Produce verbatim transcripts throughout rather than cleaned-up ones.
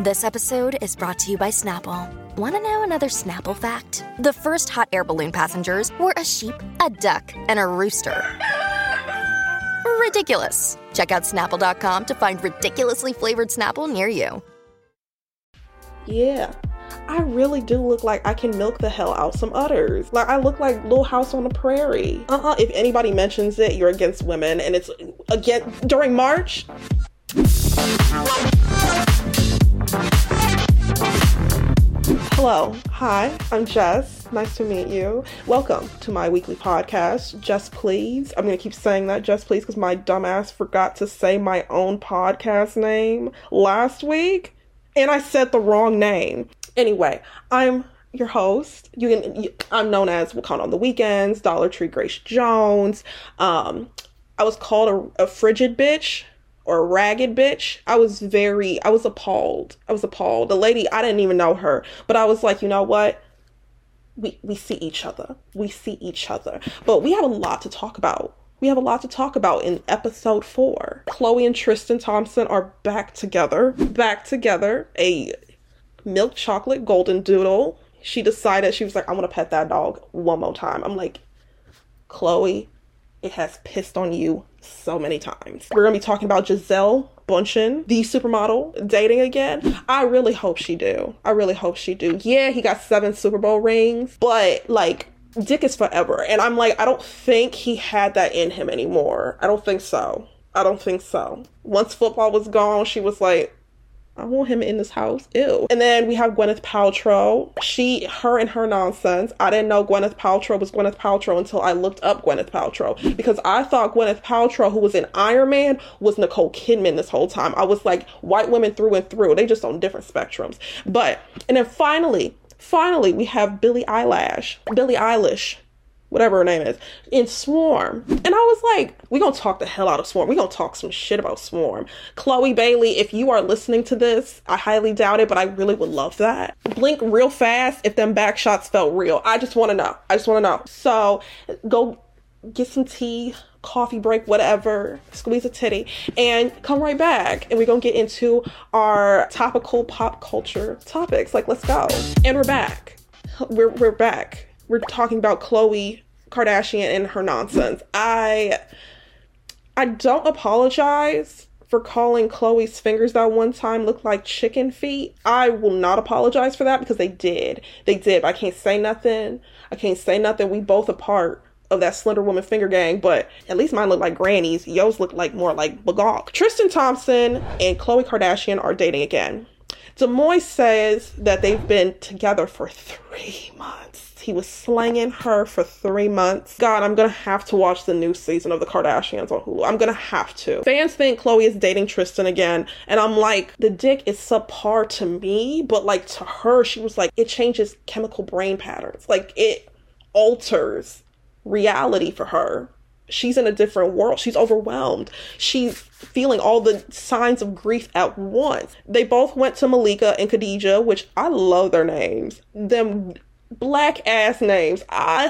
This episode is brought to you by Snapple. Want to know another Snapple fact? The first hot air balloon passengers were a sheep, a duck, and a rooster. Ridiculous. Check out Snapple dot com to find ridiculously flavored Snapple near you. Yeah. I really do look like I can milk the hell out some udders. Like, I look like Little House on the Prairie. Uh-uh. If anybody mentions it, you're against women. And it's, again, during March. Hello. Hi, I'm Jess. Nice to meet you. Welcome to my weekly podcast, Just Please. I'm going to keep saying that, Just Please, because my dumbass forgot to say my own podcast name last week. And I said the wrong name. Anyway, I'm your host. You can. You, I'm known as Wakanda on the Weekends, Dollar Tree Grace Jones. Um, I was called a, a frigid bitch or a ragged bitch. I was very, I was appalled. I was appalled. The lady, I didn't even know her, but I was like, you know what? We we see each other. We see each other. But we have a lot to talk about. We have a lot to talk about in episode four. Khloe and Tristan Thompson are back together. Back together. A milk chocolate golden doodle. She decided, she was like, I want to pet that dog one more time. I'm like, Khloe, it has pissed on you so many times. We're gonna be talking about Gisele Bundchen, the supermodel, dating again. I really hope she do. I really hope she do. Yeah, he got seven Super Bowl rings, but like, dick is forever. And I'm like, I don't think he had that in him anymore. I don't think so. I don't think so. Once football was gone, she was like, I want him in this house. Ew. And then we have Gwyneth Paltrow. She, her and her nonsense. I didn't know Gwyneth Paltrow was Gwyneth Paltrow until I looked up Gwyneth Paltrow, because I thought Gwyneth Paltrow, who was in Iron Man, was Nicole Kidman this whole time. I was like, white women through and through. They just on different spectrums. But, and then finally, finally, we have Billie Eilish. Billie Eilish. Whatever her name is, in Swarm. And I was like, we're going to talk the hell out of Swarm. We're going to talk some shit about Swarm. Khloé Bailey, if you are listening to this, I highly doubt it, but I really would love that. Blink real fast if them back shots felt real. I just want to know. I just want to know. So go get some tea, coffee break, whatever, squeeze a titty, and come right back. And we're going to get into our topical pop culture topics. Like, let's go. And we're back. We're, we're back. We're talking about Khloe Kardashian and her nonsense. I I don't apologize for calling Khloe's fingers that one time looked like chicken feet. I will not apologize for that, because they did. They did. But I can't say nothing. I can't say nothing. We both a part of that Slender Woman finger gang, but at least mine look like grannies. Yours look like more like bagawk. Tristan Thompson and Khloe Kardashian are dating again. Des Moines says that they've been together for three months. He was slanging her for three months. God, I'm going to have to watch the new season of The Kardashians on Hulu. I'm going to have to. Fans think Khloe is dating Tristan again. And I'm like, the dick is subpar to me. But like, to her, she was like, it changes chemical brain patterns. Like, it alters reality for her. She's in a different world. She's overwhelmed. She's feeling all the signs of grief at once. They both went to Malika and Khadija, which I love their names. Them black ass names. I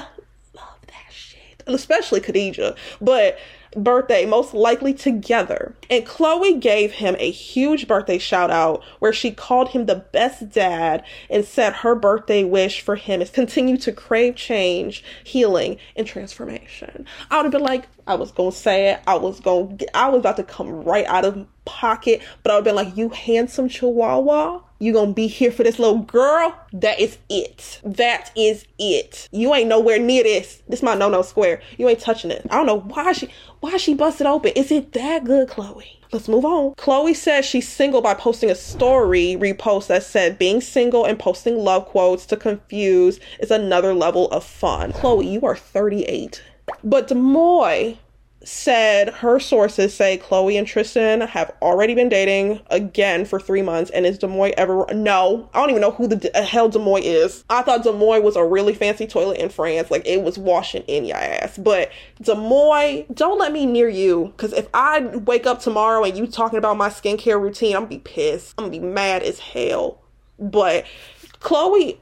love that shit. Especially Khadija. But birthday, most likely together. And Khloe gave him a huge birthday shout out where she called him the best dad and said her birthday wish for him is continue to crave change, healing, and transformation. I would have been like, I was gonna say it. I was gonna get, I was about to come right out of pocket, but I would have been like, you handsome chihuahua, you gonna be here for this little girl? That is it. That is it. You ain't nowhere near this. This my no-no square. You ain't touching it. I don't know why she why she busted open. Is it that good, Khloe? Let's move on. Khloe says she's single by posting a story repost that said being single and posting love quotes to confuse is another level of fun. Khloe, you are thirty-eight. But Des Moines said her sources say Khloe and Tristan have already been dating again for three months. And is Des Moines ever? No, I don't even know who the d- hell Des Moines is. I thought Des Moines was a really fancy toilet in France. Like, it was washing in your ass. But Des Moines, don't let me near you. Because if I wake up tomorrow and you talking about my skincare routine, I'm going to be pissed. I'm going to be mad as hell. But Khloe,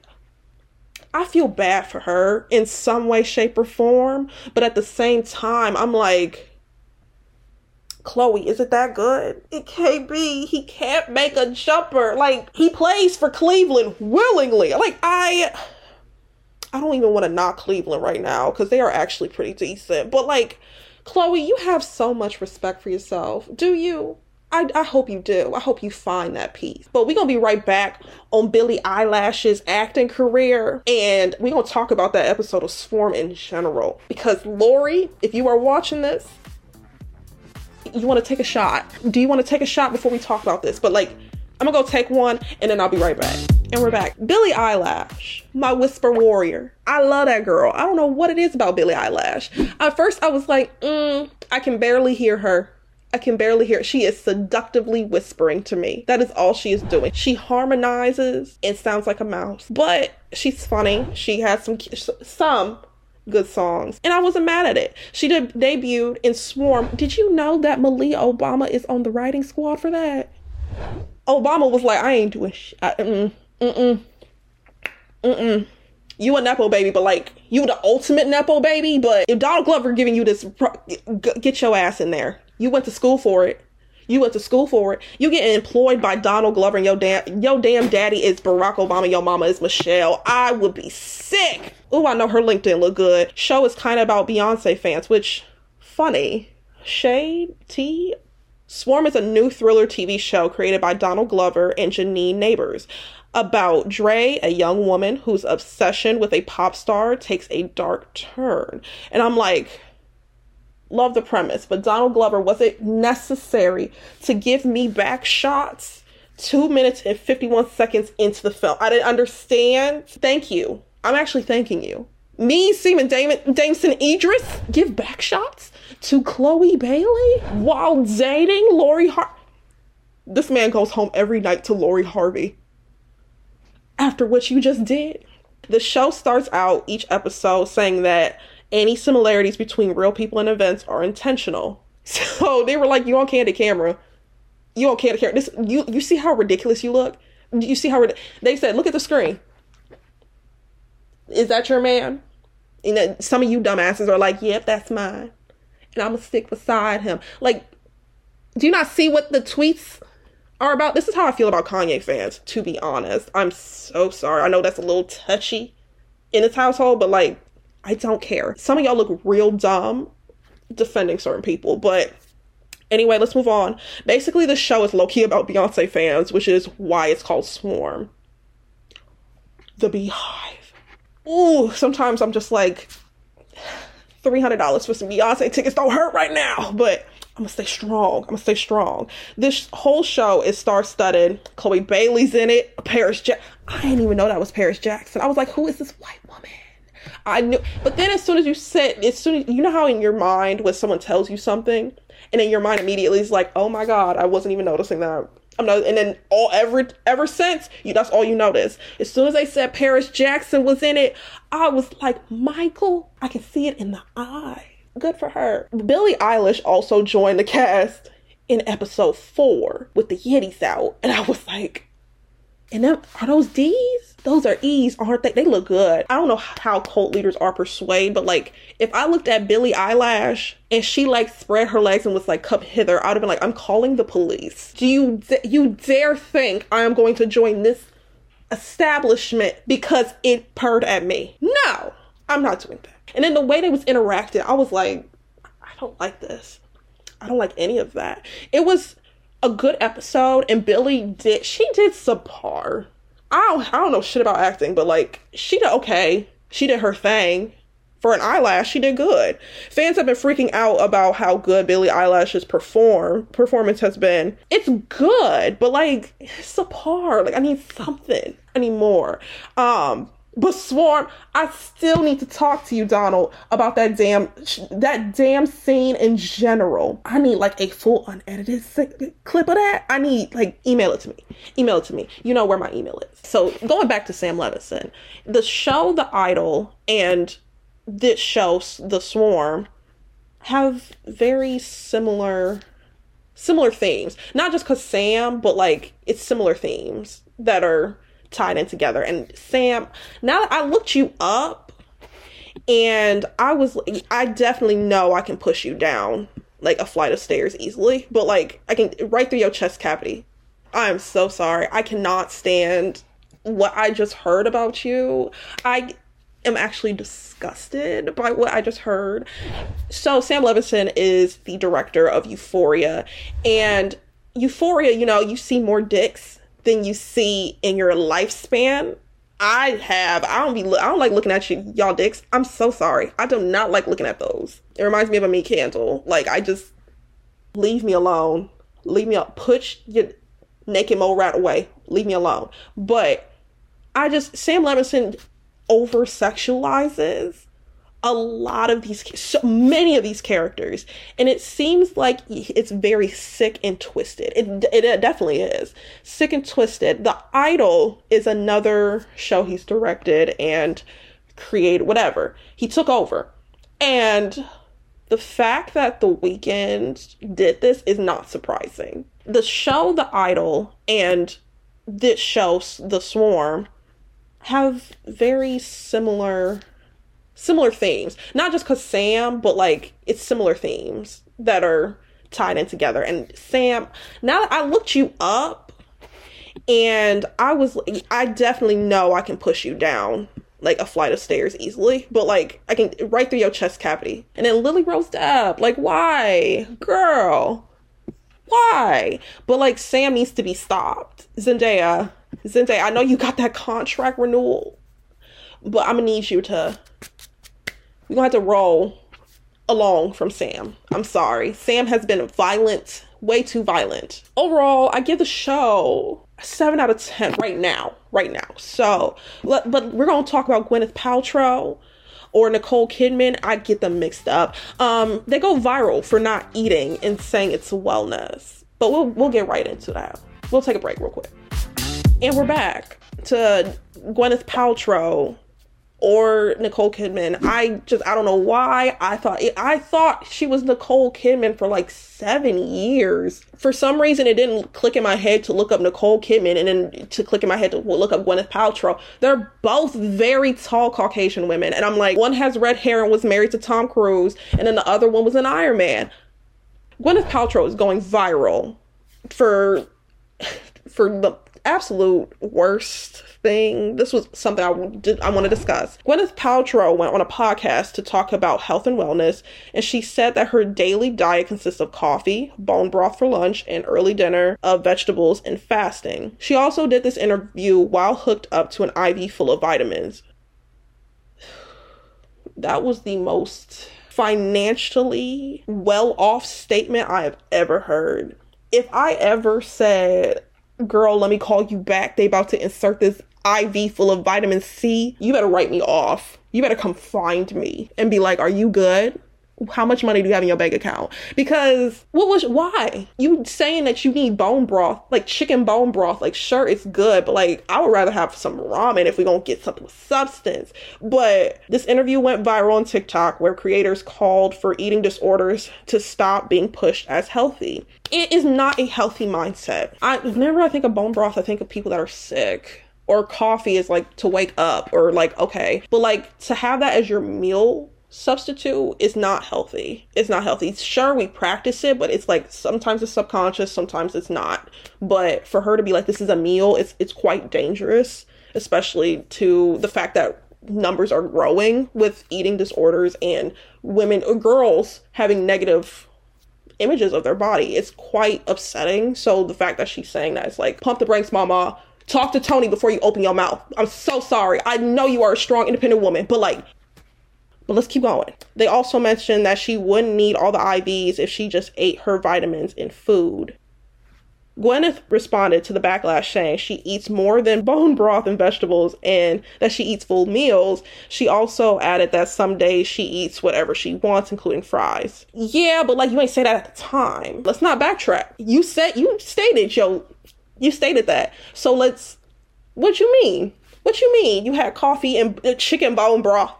I feel bad for her in some way, shape, or form. But at the same time, I'm like, Khloé, is it that good? It can't be. He can't make a jumper. Like, he plays for Cleveland willingly. Like, I... I don't even want to knock Cleveland right now because they are actually pretty decent. But, like, Khloé, you have so much respect for yourself. Do you? I, I hope you do. I hope you find that peace. But we're going to be right back on Billie Eilish's acting career. And we're going to talk about that episode of Swarm in general. Because, Lori, if you are watching this, you want to take a shot. Do you want to take a shot before we talk about this? But, like, I'm going to go take one and then I'll be right back. And we're back. Billie Eilish, my whisper warrior. I love that girl. I don't know what it is about Billie Eilish. At first, I was like, mm, I can barely hear her. I can barely hear it. She is seductively whispering to me. That is all she is doing. She harmonizes and sounds like a mouse. But she's funny. She has some some good songs. And I wasn't mad at it. She did, debuted in Swarm. Did you know that Michelle Obama is on the writing squad for that? Obama was like, I ain't doing shit. Mm-mm. Mm-mm. Mm-mm. You a Nepo baby, but like, you the ultimate Nepo baby. But if Donald Glover giving you this, get your ass in there. You went to school for it. You went to school for it. You getting employed by Donald Glover and your damn, your damn daddy is Barack Obama. Your mama is Michelle. I would be sick. Ooh, I know her LinkedIn look good. Show is kind of about Beyonce fans, which funny. Shade tea. Swarm is a new thriller T V show created by Donald Glover and Janine Neighbors about Dre, a young woman whose obsession with a pop star takes a dark turn. And I'm like, love the premise, but Donald Glover, was it necessary to give me back shots two minutes and fifty-one seconds into the film? I didn't understand. Thank you. I'm actually thanking you. Me, Seaman Damon, Damson Idris, give back shots to Khloé Bailey while dating Lori Harvey. This man goes home every night to Lori Harvey. After what you just did. The show starts out each episode saying that any similarities between real people and events are intentional. So they were like, you on candid camera. You on candid camera. This, you, you see how ridiculous you look? You see how... They said, look at the screen. Is that your man? You know, some of you dumbasses are like, yep, that's mine. And I'm going to stick beside him. Like, do you not see what the tweets are about? This is how I feel about Kanye fans, to be honest. I'm so sorry. I know that's a little touchy in his household, but like, I don't care. Some of y'all look real dumb defending certain people, but anyway, let's move on. Basically, the show is low-key about Beyonce fans, which is why it's called Swarm. The Beehive. Ooh, sometimes I'm just like, three hundred dollars for some Beyonce tickets don't hurt right now, but I'm gonna stay strong. I'm gonna stay strong. This whole show is star-studded. Khloé Bailey's in it. Paris Jackson. I didn't even know that was Paris Jackson. I was like, who is this white woman? I knew, but then as soon as you said, as soon as, you know how in your mind when someone tells you something, and then your mind immediately is like, "Oh my God, I wasn't even noticing that." I'm not, and then all ever ever since you, that's all you notice. As soon as they said Paris Jackson was in it, I was like, "Michael, I can see it in the eye." Good for her. Billie Eilish also joined the cast in episode four with the Yetis out, and I was like, "And them, are those D's? Those are E's, aren't they? They look good." I don't know how cult leaders are persuaded, but like, if I looked at Billie Eilish and she like spread her legs and was like, "Come hither," I'd have been like, "I'm calling the police." Do you you dare think I am going to join this establishment because it purred at me? No, I'm not doing that. And then the way they was interacting, I was like, I don't like this. I don't like any of that. It was a good episode, and Billie did. She did subpar. I don't, I don't know shit about acting, but like, she did okay. She did her thing. For an eyelash, she did good. Fans have been freaking out about how good Billie Eilish's perform performance has been. It's good, but like, it's subpar. Like, I need something. I need more. Um, but Swarm, I still need to talk to you, Donald, about that damn that damn scene in general. I need like a full unedited clip of that. I need like, email it to me. Email it to me. You know where my email is. So going back to Sam Levinson, the show The Idol and this show The Swarm have very similar similar themes. Not just because Sam, but like, it's similar themes that are tied in together. And Sam, now that I looked you up, and I was I definitely know I can push you down like a flight of stairs easily, but like I can right through your chest cavity. I'm so sorry. I cannot stand what I just heard about you. I am actually disgusted by what I just heard. So Sam Levinson is the director of Euphoria, and Euphoria, you know, you see more dicks than you see in your lifespan. I have. I don't be. I don't like looking at you, y'all dicks. I'm so sorry. I do not like looking at those. It reminds me of a meat candle. Like, I just, leave me alone. Leave me up. Push your naked mole rat away. Leave me alone. But I just, Sam Levinson over sexualizes a lot of these, so many of these characters, and it seems like it's very sick and twisted. It, it, it definitely is sick and twisted. The Idol is another show he's directed and created, whatever, he took over, and the fact that The Weeknd did this is not surprising. The show The Idol and this show The Swarm have very similar Similar themes, not just because Sam, but like it's similar themes that are tied in together. And Sam, now that I looked you up, and I was, I definitely know I can push you down like a flight of stairs easily, but like I can right through your chest cavity. And then Lily Rose Depp, like, why, girl, why? But like Sam needs to be stopped. Zendaya, Zendaya, I know you got that contract renewal, but I'm gonna need you to. We're going to have to roll along from Sam. I'm sorry. Sam has been violent, way too violent. Overall, I give the show a seven out of ten right now. Right now. So, but we're going to talk about Gwyneth Paltrow or Nicole Kidman. I get them mixed up. Um, they go viral for not eating and saying it's wellness. But we'll, we'll get right into that. We'll take a break real quick. And we're back to Gwyneth Paltrow or Nicole Kidman. I just, I don't know why I thought, I thought she was Nicole Kidman for like seven years. For some reason, it didn't click in my head to look up Nicole Kidman and then to click in my head to look up Gwyneth Paltrow. They're both very tall Caucasian women. And I'm like, one has red hair and was married to Tom Cruise. And then the other one was an Iron Man. Gwyneth Paltrow is going viral for, for the absolute worst thing. This was something I did. I want to discuss. Gwyneth Paltrow went on a podcast to talk about health and wellness, and she said that her daily diet consists of coffee, bone broth for lunch, and early dinner of vegetables and fasting. She also did this interview while hooked up to an I V full of vitamins. That was the most financially well-off statement I have ever heard. If I ever said, girl, let me call you back, they about to insert this I V full of vitamin C, you better write me off. You better come find me and be like, are you good? How much money do you have in your bank account? Because what was, why? You saying that you need bone broth, like chicken bone broth, like sure, it's good, but like I would rather have some ramen if we're gonna get something with substance. But this interview went viral on TikTok where creators called for eating disorders to stop being pushed as healthy. It is not a healthy mindset. I, whenever I think of bone broth, I think of people that are sick, or coffee is like to wake up or like, okay. But like to have that as your meal substitute is not healthy. It's not healthy. Sure, we practice it, but it's like sometimes it's subconscious, sometimes it's not. But for her to be like, this is a meal, it's it's quite dangerous, especially to the fact that numbers are growing with eating disorders and women or girls having negative images of their body. It's quite upsetting. So the fact that she's saying that, it's like, pump the brakes, mama. Talk to Tony before you open your mouth. I'm so sorry. I know you are a strong, independent woman, but like, but let's keep going. They also mentioned that she wouldn't need all the I Vs if she just ate her vitamins and food. Gwyneth responded to the backlash saying she eats more than bone broth and vegetables and that she eats full meals. She also added that some days she eats whatever she wants, including fries. Yeah, but like you ain't say that at the time. Let's not backtrack. You said, you stated, yo, you stated that. So let's, what you mean? What you mean? You had coffee and chicken bone broth.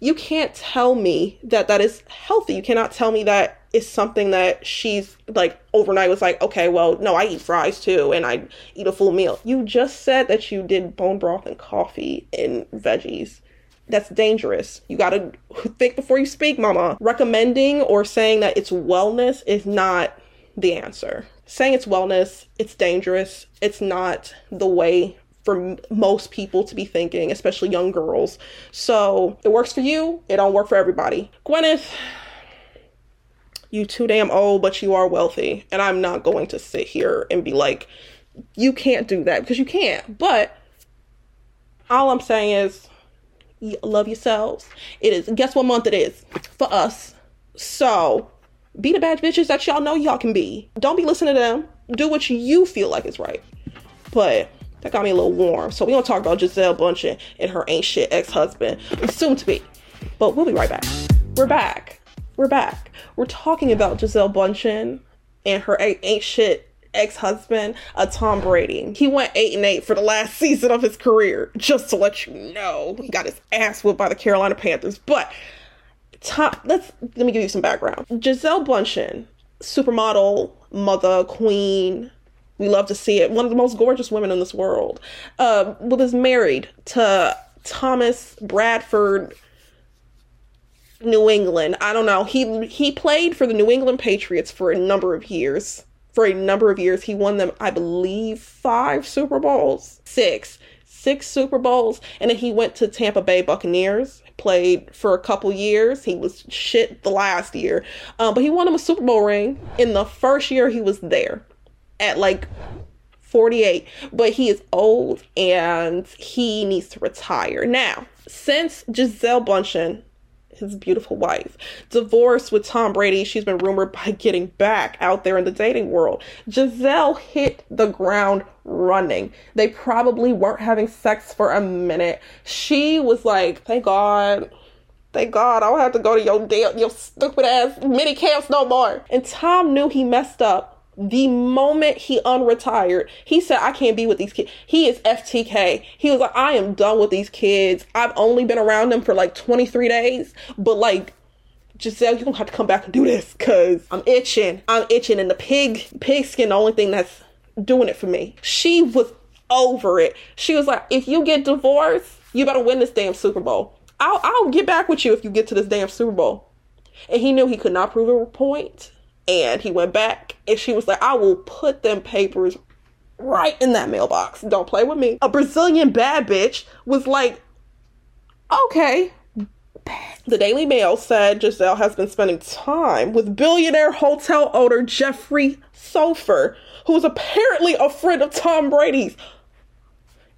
You can't tell me that that is healthy. You cannot tell me that it's something that she's like overnight was like, okay, well, no, I eat fries too. And I eat a full meal. You just said that you did bone broth and coffee and veggies. That's dangerous. You got to think before you speak, mama. Recommending or saying that it's wellness is not the answer. Saying it's wellness, it's dangerous. It's not the way for m- most people to be thinking, especially young girls. So it works for you. It don't work for everybody. Gwyneth, you too damn old, but you are wealthy. And I'm not going to sit here and be like, you can't do that, because you can't. But all I'm saying is, love yourselves. It is. Guess what month it is for us. So be the bad bitches that y'all know y'all can be. Don't be listening to them. Do what you feel like is right. But that got me a little warm. So we're going to talk about Gisele Bundchen and her ain't shit ex-husband. Soon to be. But we'll be right back. We're back. We're back. We're talking about Gisele Bundchen and her ain't shit ex-husband, uh, Tom Brady. He went eight and eight for the last season of his career, just to let you know. He got his ass whipped by the Carolina Panthers. But Tom, let's let me give you some background. Gisele Bundchen, supermodel, mother, queen. We love to see it. One of the most gorgeous women in this world. Uh, was married to Thomas Bradford, New England. I don't know. He he played for the New England Patriots for a number of years. For a number of years, he won them, I believe, five Super Bowls, six, six Super Bowls. And then he went to Tampa Bay Buccaneers, played for a couple years. He was shit the last year, uh, but he won him a Super Bowl ring in the first year he was there at like forty-eight. But he is old and he needs to retire. Now, since Gisele Bundchen, his beautiful wife, divorced with Tom Brady, she's been rumored by getting back out there in the dating world. Gisele hit the ground running. They probably weren't having sex for a minute. She was like, thank God, thank God, I don't have to go to your damn, your stupid ass mini camps no more. And Tom knew he messed up. The moment he unretired, he said, I can't be with these kids. He is F T K. He was like, I am done with these kids. I've only been around them for like twenty-three days. But like, Gisele, you're going to have to come back and do this, because I'm itching. I'm itching. And the pig, pig skin, the only thing that's doing it for me. She was over it. She was like, if you get divorced, you better win this damn Super Bowl. I'll, I'll get back with you if you get to this damn Super Bowl. And he knew he could not prove a point. And he went back, and she was like, I will put them papers right in that mailbox. Don't play with me. A Brazilian bad bitch was like, okay. The Daily Mail said Gisele has been spending time with billionaire hotel owner Jeffrey Sofer, who is apparently a friend of Tom Brady's.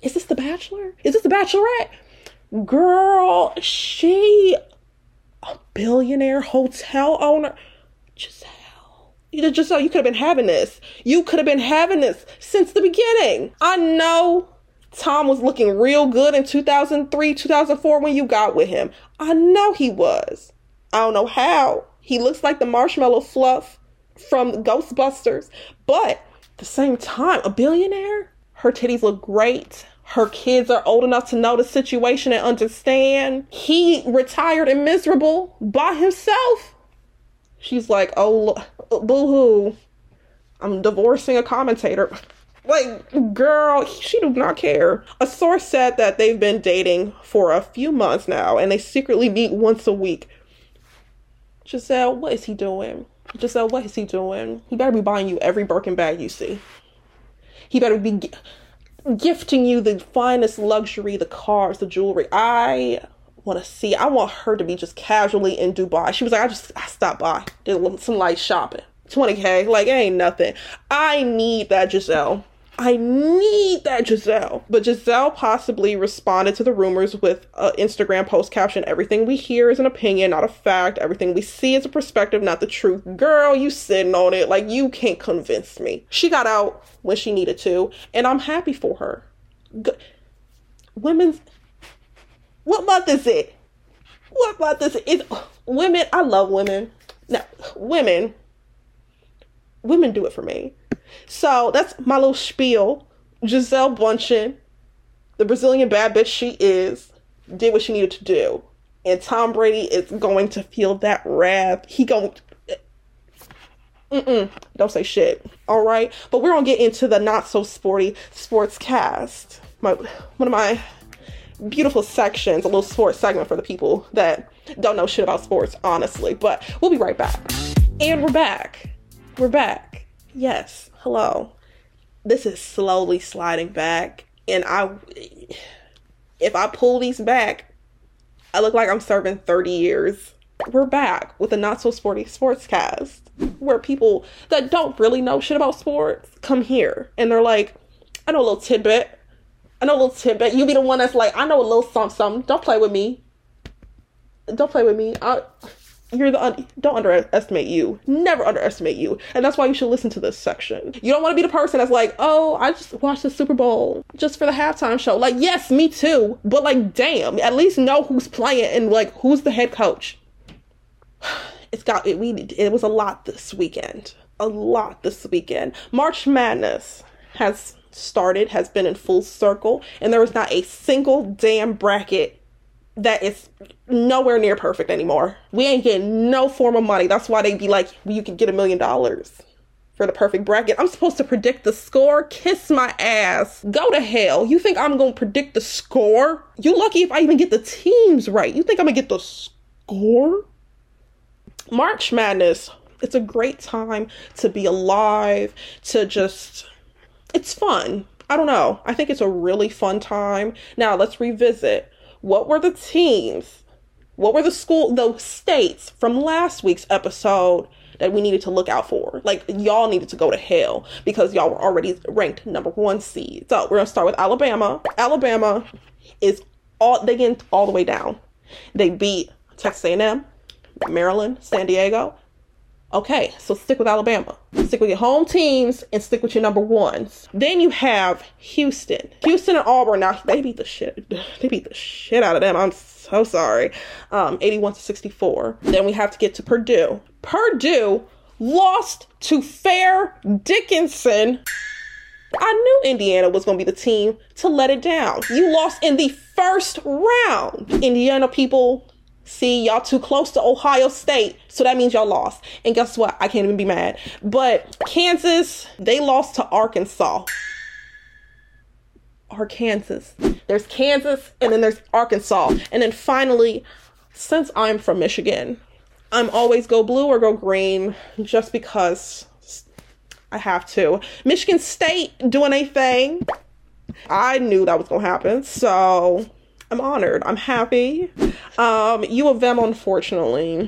Is this The Bachelor? Is this The Bachelorette? Girl, she a billionaire hotel owner. Gisele. Gisele, you could have been having this. You could have been having this since the beginning. I know Tom was looking real good in two thousand three, two thousand four when you got with him. I know he was. I don't know how. He looks like the marshmallow fluff from Ghostbusters. But at the same time, a billionaire? Her titties look great. Her kids are old enough to know the situation and understand. He retired and miserable by himself. She's like, oh, boo-hoo, I'm divorcing a commentator. Like, girl, she does not care. A source said that they've been dating for a few months now, and they secretly meet once a week. Gisele, what is he doing? Gisele, what is he doing? He better be buying you every Birkin bag you see. He better be g- gifting you the finest luxury, the cars, the jewelry. I... want to see. I want her to be just casually in Dubai. She was like, I just I stopped by, did some light shopping, twenty K, like it ain't nothing. I need that, Gisele. I need that, Gisele. But Gisele possibly responded to the rumors with an Instagram post caption, everything we hear is an opinion, not a fact. Everything we see is a perspective, not the truth. Girl, you sitting on it. Like, you can't convince me. She got out when she needed to, and I'm happy for her. G- Women's... What month is it? What month is it? It's, women, I love women. Now, women, women do it for me. So that's my little spiel. Gisele Bundchen, the Brazilian bad bitch she is, did what she needed to do. And Tom Brady is going to feel that wrath. He going to... Mm-mm, don't say shit, all right? But we're going to get into the not-so-sporty sports cast. My, one of my... beautiful sections, a little sports segment for the people that don't know shit about sports, honestly. But we'll be right back. And we're back. We're back. Yes. Hello. This is slowly sliding back. And I, if I pull these back, I look like I'm serving thirty years. We're back with a not so sporty sportscast where people that don't really know shit about sports come here and they're like, I know a little tidbit. I know a little tidbit. You be the one that's like, I know a little something, something. Don't play with me. Don't play with me. I, you're the un- don't underestimate you. Never underestimate you. And that's why you should listen to this section. You don't want to be the person that's like, oh, I just watched the Super Bowl just for the halftime show. Like, yes, me too. But like, damn, at least know who's playing and like, who's the head coach. It's got, it, we, it was a lot this weekend. A lot this weekend. March Madness has started, has been in full circle, and there was not a single damn bracket that is nowhere near perfect anymore. We ain't getting no form of money. That's why they be like, you could get a million dollars for the perfect bracket. I'm supposed to predict the score? Kiss my ass. Go to hell. You think I'm gonna predict the score? You lucky if I even get the teams right. You think I'm gonna get the score? March Madness, it's a great time to be alive, to just... It's fun. I don't know. I think it's a really fun time. Now let's revisit. What were the teams? What were the school, the states from last week's episode that we needed to look out for? Like, y'all needed to go to hell because y'all were already ranked number one seed. So we're going to start with Alabama. Alabama is all, they get all the way down. They beat Texas A and M, Maryland, San Diego. Okay, so stick with Alabama. Stick with your home teams and stick with your number ones. Then you have Houston. Houston and Auburn. Now, they beat the shit. They beat the shit out of them. I'm so sorry. Um, eighty-one to sixty-four. Then we have to get to Purdue. Purdue lost to Fair Dickinson. I knew Indiana was going to be the team to let it down. You lost in the first round. Indiana people... See, y'all too close to Ohio State, so that means y'all lost. And guess what? I can't even be mad. But Kansas, they lost to Arkansas. Arkansas. There's Kansas, and then there's Arkansas. And then finally, since I'm from Michigan, I'm always go blue or go green just because I have to. Michigan State doing a thing. I knew that was going to happen, so... I'm honored. I'm happy. Um, U of M, unfortunately,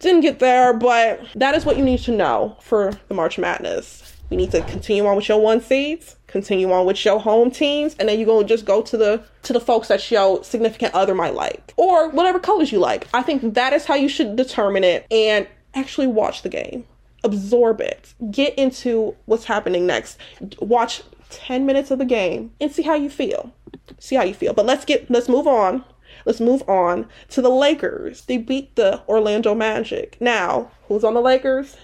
didn't get there, but that is what you need to know for the March Madness. You need to continue on with your one seeds, continue on with your home teams, and then you're going to just go to the to the folks that your significant other might like, or whatever colors you like. I think that is how you should determine it, and actually watch the game. Absorb it. Get into what's happening next. Watch ten minutes of the game and see how you feel. See how you feel. But let's get, let's move on. Let's move on to the Lakers. They beat the Orlando Magic. Now, who's on the Lakers?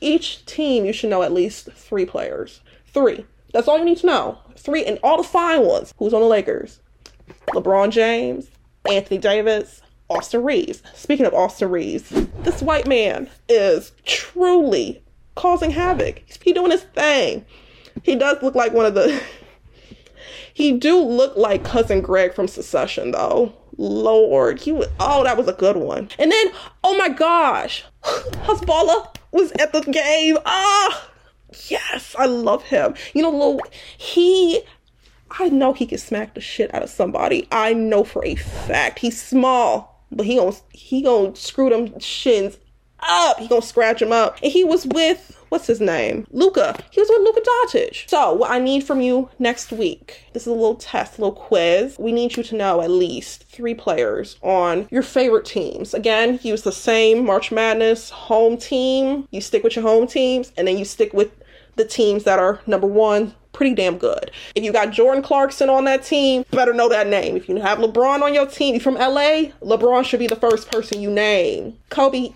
Each team, you should know at least three players. Three. That's all you need to know. Three, and all the fine ones. Who's on the Lakers? LeBron James, Anthony Davis, Austin Reeves. Speaking of Austin Reeves, this white man is truly causing havoc. He's doing his thing. He does look like one of the... He do look like Cousin Greg from Succession, though. Lord, he was... Oh, that was a good one. And then, oh my gosh, Hezbollah was at the game. Ah, yes, I love him. You know, little... He... I know he can smack the shit out of somebody. I know for a fact. He's small, but he gonna, he gonna screw them shins up. He gonna scratch him up. And he was with... What's his name? Luka. He was with Luka Doncic. So what I need from you next week, this is a little test, a little quiz. We need you to know at least three players on your favorite teams. Again, use the same March Madness home team. You stick with your home teams, and then you stick with the teams that are number one, pretty damn good. If you got Jordan Clarkson on that team, you better know that name. If you have LeBron on your team, you from L A, LeBron should be the first person you name. Kobe,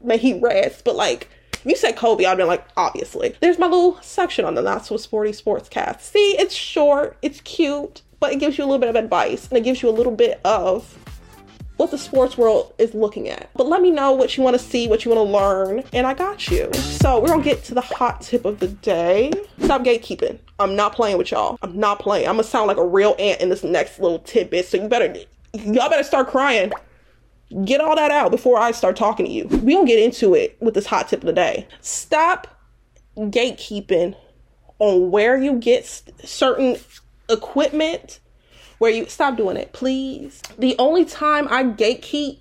may he rest, but like, you said Kobe, I've been like, obviously. There's my little section on the Not So Sporty Sportscast. See, it's short, it's cute, but it gives you a little bit of advice, and it gives you a little bit of what the sports world is looking at. But let me know what you want to see, what you want to learn, and I got you. So we're gonna get to the hot tip of the day. Stop gatekeeping. I'm not playing with y'all. I'm not playing. I'm gonna sound like a real aunt in this next little tidbit, so you better, y'all better start crying. Get all that out before I start talking to you. We're gonna get into it with this hot tip of the day. Stop gatekeeping on where you get certain equipment, where you stop doing it, please. The only time I gatekeep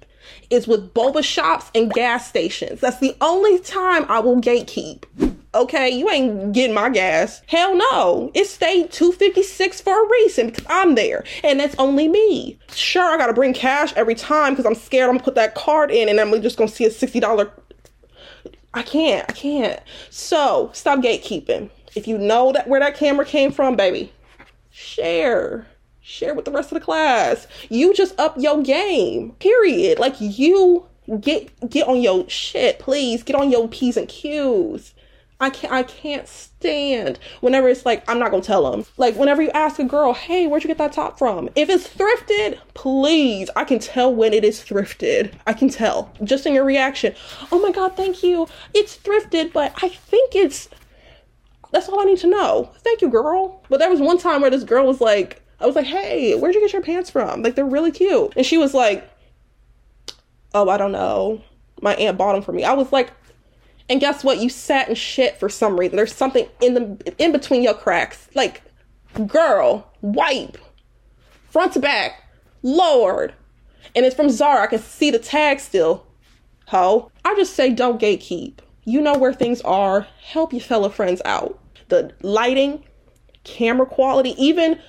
is with boba shops and gas stations. That's the only time I will gatekeep. Okay, you ain't getting my gas. Hell no. It stayed two fifty-six for a reason because I'm there and that's only me. Sure, I gotta bring cash every time because I'm scared I'm gonna put that card in and I'm just gonna see a sixty dollars. I can't, I can't. So stop gatekeeping. If you know that where that camera came from, baby, share. Share with the rest of the class. You just up your game, period. Like, you get get on your shit, please. Get on your P's and Q's. I can't, I can't stand whenever it's like, I'm not gonna tell them. Like, whenever you ask a girl, hey, where'd you get that top from? If it's thrifted, please, I can tell when it is thrifted. I can tell just in your reaction. Oh my God, thank you. It's thrifted, but I think it's, that's all I need to know. Thank you, girl. But there was one time where this girl was like, I was like, hey, where'd you get your pants from? Like, they're really cute. And she was like, oh, I don't know. My aunt bought them for me. I was like, and guess what? You sat and shit for some reason. There's something in the in between your cracks. Like, girl, wipe. Front to back. Lord. And it's from Zara. I can see the tag still. Ho. I just say don't gatekeep. You know where things are. Help your fellow friends out. The lighting, camera quality, even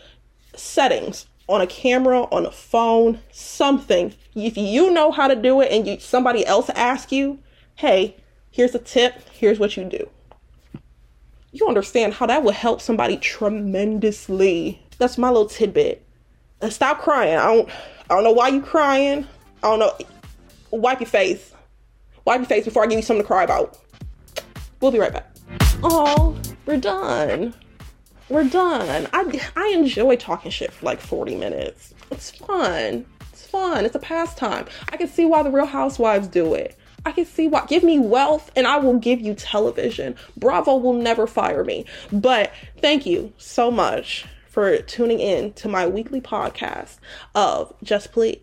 settings on a camera, on a phone, something. If you know how to do it and you, somebody else asks you, hey, here's a tip, here's what you do, you understand how that will help somebody tremendously. That's my little tidbit. And stop crying. I don't I don't know why you crying. I don't know. Wipe your face. Wipe your face before I give you something to cry about. We'll be right back. Oh, we're done. We're done. I, I enjoy talking shit for like forty minutes. It's fun. It's fun. It's a pastime. I can see why the Real Housewives do it. I can see why. Give me wealth and I will give you television. Bravo will never fire me. But thank you so much for tuning in to my weekly podcast of Just Please.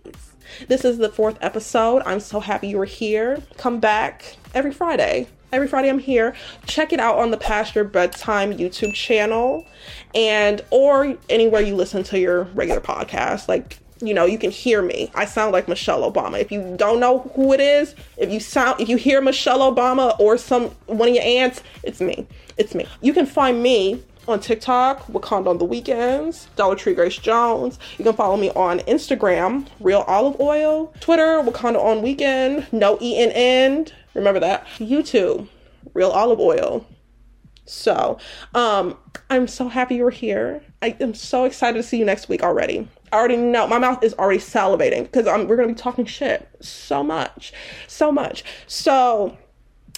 This is the fourth episode. I'm so happy you were here. Come back every Friday. Every Friday I'm here. Check it out on the Past Your Bedtime YouTube channel and or anywhere you listen to your regular podcast. Like, you know, you can hear me. I sound like Michelle Obama. If you don't know who it is, if you sound, if you hear Michelle Obama or some one of your aunts, it's me. It's me. You can find me on TikTok, Wakanda on the Weekends, Dollar Tree Grace Jones. You can follow me on Instagram, Real Olive Oil, Twitter, Wakanda on Weekend, no E in end. Remember that. YouTube, Real Olive Oil. So, um, I'm so happy you're here. I am so excited to see you next week already. I already know. My mouth is already salivating because I'm, we're going to be talking shit so much, so much. So,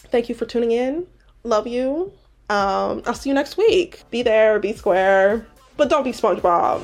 thank you for tuning in. Love you. Um, I'll see you next week. Be there, be square, but don't be SpongeBob.